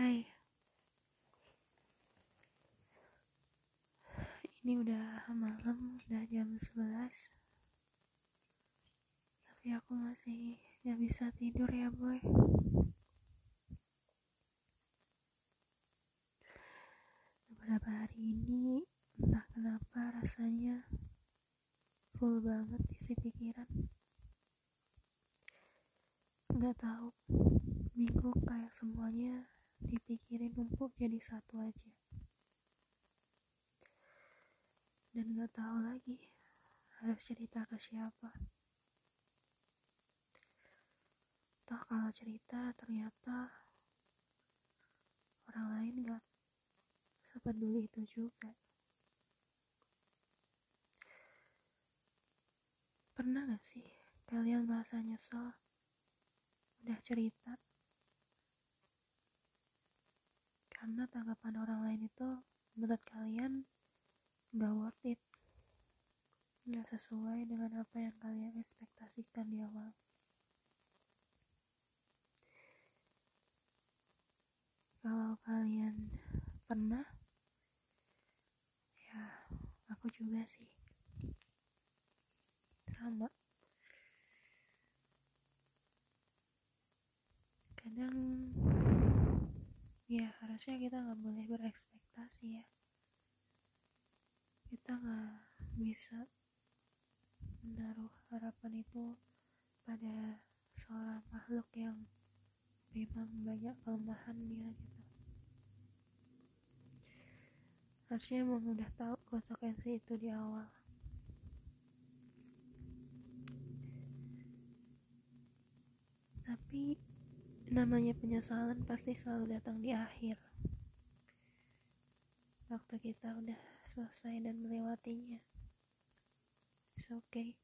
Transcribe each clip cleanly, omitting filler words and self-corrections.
Hai, ini udah malam, udah jam 11, tapi aku masih gak bisa tidur ya boy. Beberapa hari ini entah kenapa rasanya full banget isi pikiran, gak tahu, bingung, kayak semuanya dipikirin numpuk jadi satu aja. Dan gak tahu lagi harus cerita ke siapa. Toh kalau cerita ternyata orang lain gak sepeduli itu juga. Pernah gak sih kalian merasa nyesel udah cerita? Karena tanggapan orang lain itu menurut kalian gak worth it, gak sesuai dengan apa yang kalian ekspektasikan di awal. Kalau kalian pernah, ya aku juga sih, sama. Kadang ya harusnya kita gak boleh berekspektasi ya. Kita gak bisa menaruh harapan itu pada seorang makhluk yang memang banyak kelemahannya gitu. Harusnya emang udah tahu konsekuensi itu di awal. Tapi namanya penyesalan pasti selalu datang di akhir, waktu kita udah selesai dan melewatinya. It's okay.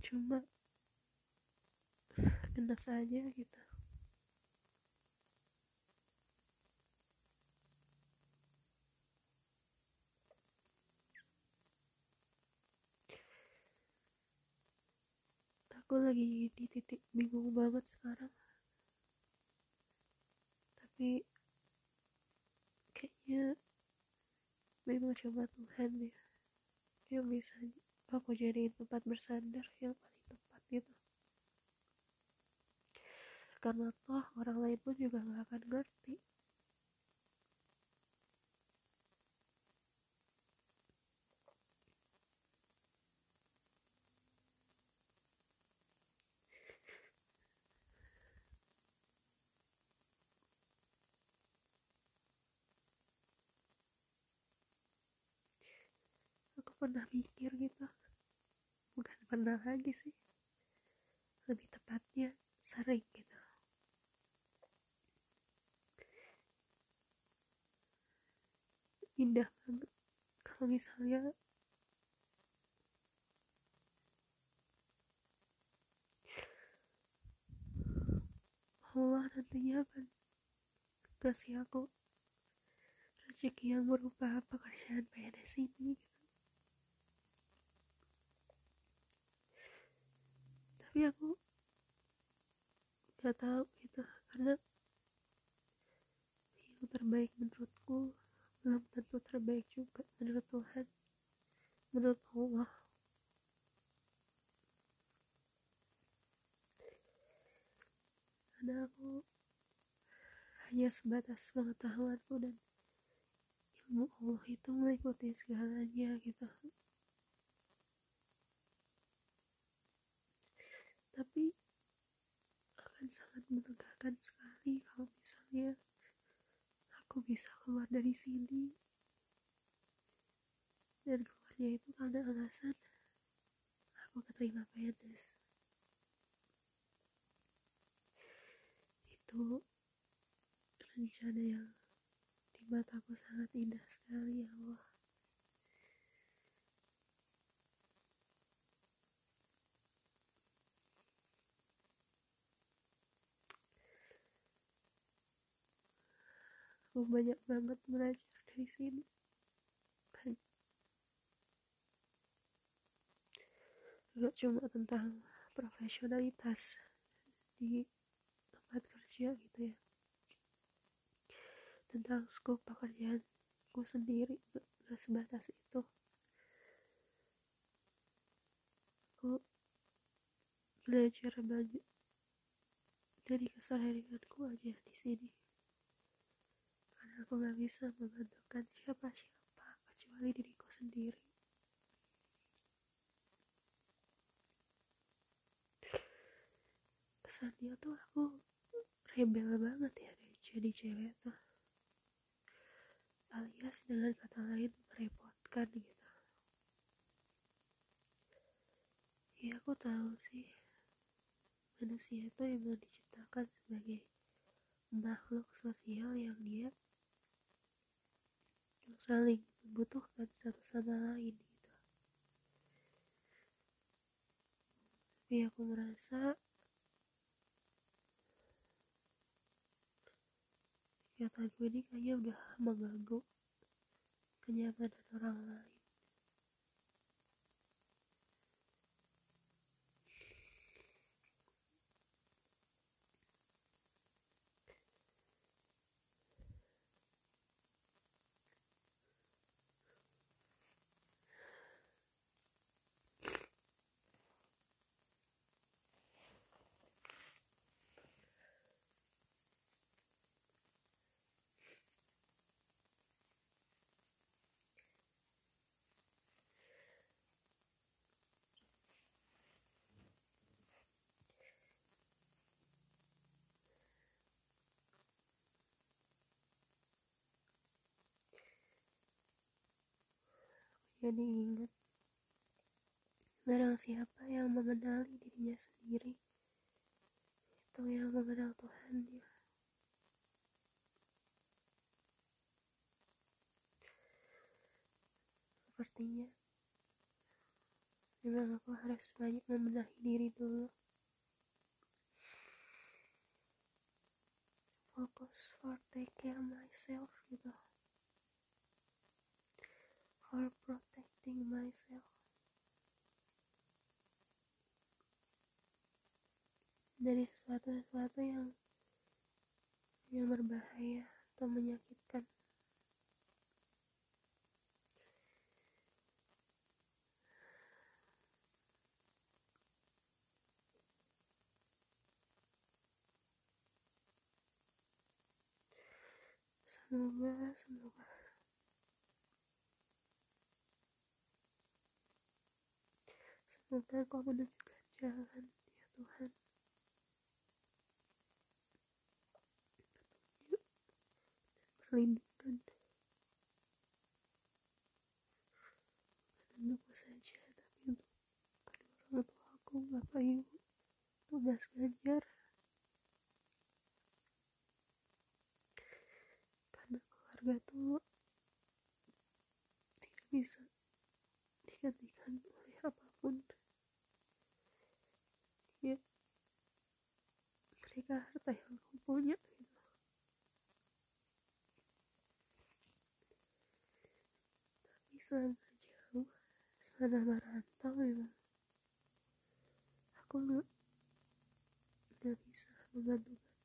Cuma kena saja gitu. Aku lagi di titik bingung banget sekarang, tapi kayaknya memang cuma Tuhan ya yang bisa aku jadiin tempat bersandar yang paling tepat gitu. Karena toh orang lain pun juga gak akan ngerti. Pernah mikir gitu, bukan pernah lagi sih, lebih tepatnya sering gitu. Indah banget kalau misalnya Allah nantinya akan kasih aku rezeki yang berupa pekerjaan PNS ini gitu. Tapi aku gak tahu gitu, karena yang terbaik menurutku belum tentu terbaik juga menurut Tuhan, menurut Allah. Karena aku hanya sebatas pengetahuanku dan ilmu Allah itu meliputi segalanya gitu. Tapi akan sangat menegangkan sekali kalau misalnya aku bisa keluar dari sini, dan keluarnya itu karena alasan aku keterima PNS. Itu rencana yang di mataku sangat indah sekali ya Allah. Aku banyak banget belajar dari sini. cuma tentang profesionalitas di tempat kerja gitu ya, tentang skop pekerjaanku sendiri gak sebatas itu. Aku belajar banyak dari kesalahanku aja di sini, karena aku gak bisa menentukan siapa-siapa kecuali diriku sendiri. Kesannya tuh aku rebel banget ya jadi cewek tuh, alias dengan kata lain merepotkan gitu ya. Aku tahu sih manusia itu emang diciptakan sebagai makhluk sosial yang dia saling membutuhkan satu sama lain gitu, tapi aku merasa kata gue ini kayaknya udah mengganggu kenyamanan orang lain. Jadi ingat, barang siapa yang mengenali dirinya sendiri itu yang mengenal Tuhannya. Sepertinya memang aku harus banyak membenahi diri dulu, fokus for take care myself gitu, for protecting myself. Dari sesuatu yang berbahaya atau menyakitkan. Semoga semoga kau menunjukkan jalan, ya Tuhan. Petunjuk dan perlindungan. Bukan untukku saja, tapi untuk kedua orang tuaku, Bapak Ibu, untuk Mas Ganjar. Karena keluarga itu tidak bisa digantikan oleh apapun. Ya, mereka harta yang aku punya gitu. Tapi selama jauh, selama merantau memang aku gak bisa menggantungkan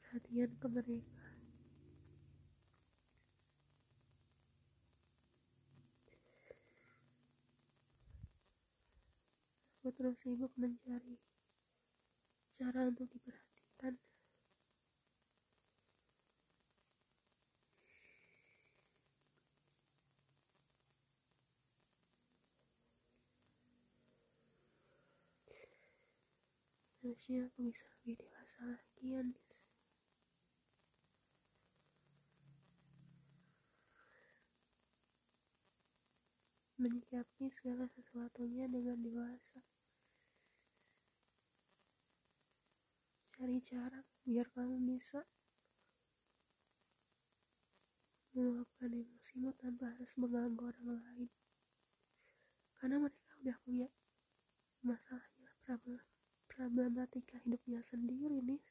perhatian ke mereka. Aku terus sibuk mencari cara untuk diperhatikan. Harusnya aku bisa lebih dewasa lagi, Anis. Menyikapi segala sesuatunya dengan dewasa. Cari cara biar kamu bisa meluapkan emosimu tanpa harus mengganggu orang lain, karena mereka udah punya masalahnya, problematika hidupnya sendiri nih.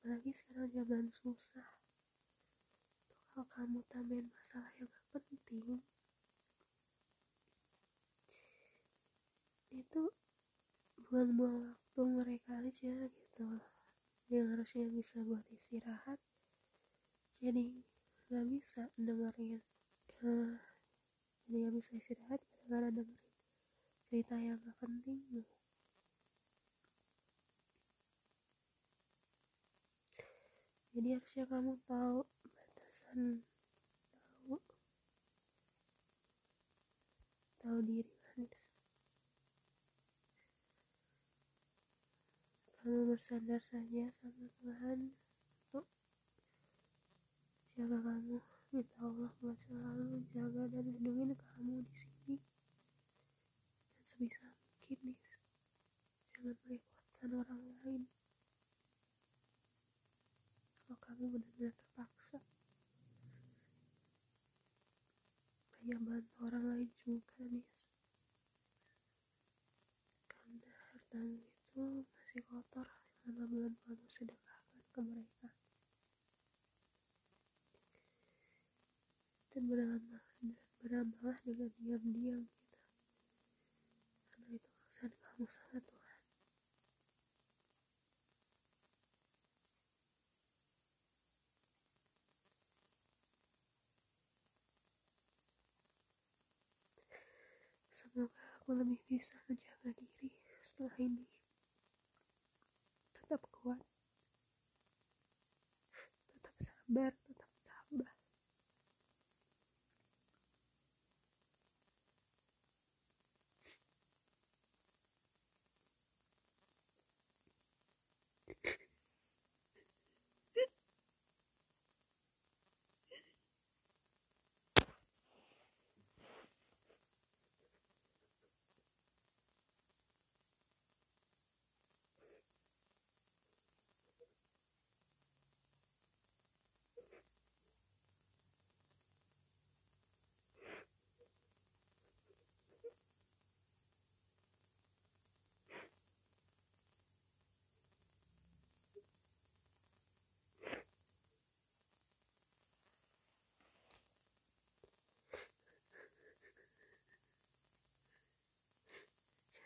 Apalagi sekarang zaman susah, kalau kamu tambahin masalah yang gak penting itu bukan waktu mereka aja gitu, yang harusnya bisa buat istirahat jadi nggak bisa dengerin, jadi nggak bisa istirahat karena dengerin cerita yang nggak penting gitu. Jadi harusnya kamu tahu batasan, tahu diri manis. Kamu bersandar saja sama Tuhan untuk jaga kamu. Minta Allah buat selalu jaga dan lindungi kamu di sini dan sebisa mungkin, Nis. Jangan merepotkan orang lain. Kalau kamu benar-benar terpaksa, banyak bantu orang lain juga, Nis. Karena hartamu itu kotor selama bulan kamu sedekahkan ke mereka, dan beramal dengan diam-diam gitu, karena itu urusan kamu sama Tuhan. Semoga aku lebih bisa menjaga diri setelah ini, tetap kuat, tetap sabar, tetap tabah.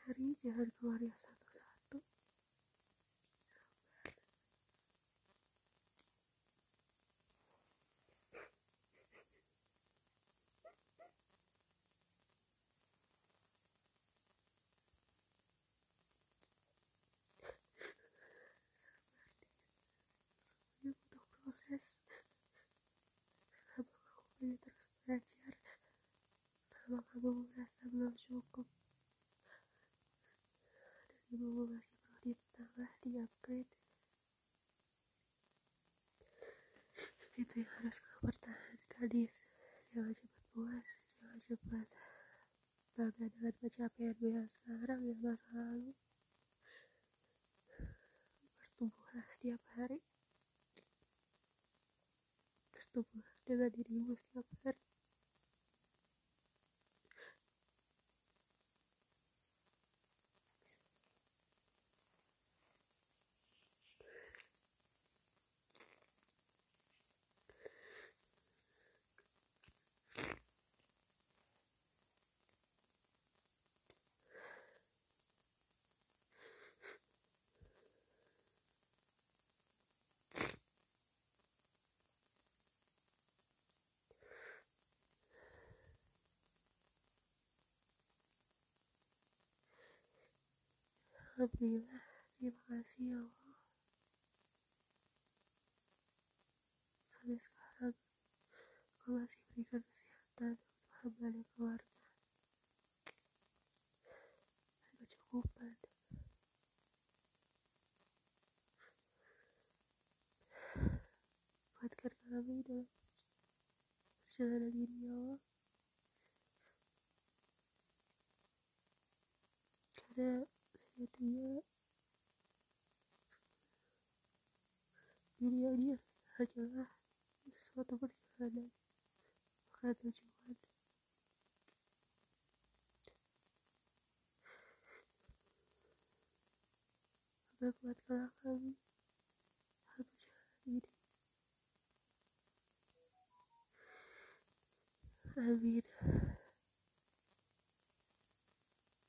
Cari jalan keluarnya satu-satu. Sabar. Semuanya butuh proses. Selama kamu pilih terus belajar, selama kamu merasa belum cukup, ibu masih perlu ditambah, di-upgrade. Itu yang harus kamu pertahankan, Dis. Jangan cepat puas, jangan cepat bangga dengan pencapaianmu yang sekarang, yang masa lalu. Bertumbuhlah setiap hari, bertumbuh dengan dirimu setiap hari. Alhamdulillah, terima kasih ya Allah. Sampai sekarang Kau masih berikan kesehatan untuk hamba dan keluarga, dan kecukupan. Kuatkan kami dalam perjalanan ini ya Allah, karena dia diri hanyalah suatu perjalanan, bukan tujuan. Maka kuatkanlah kami dalam perjalanan ini. Amin.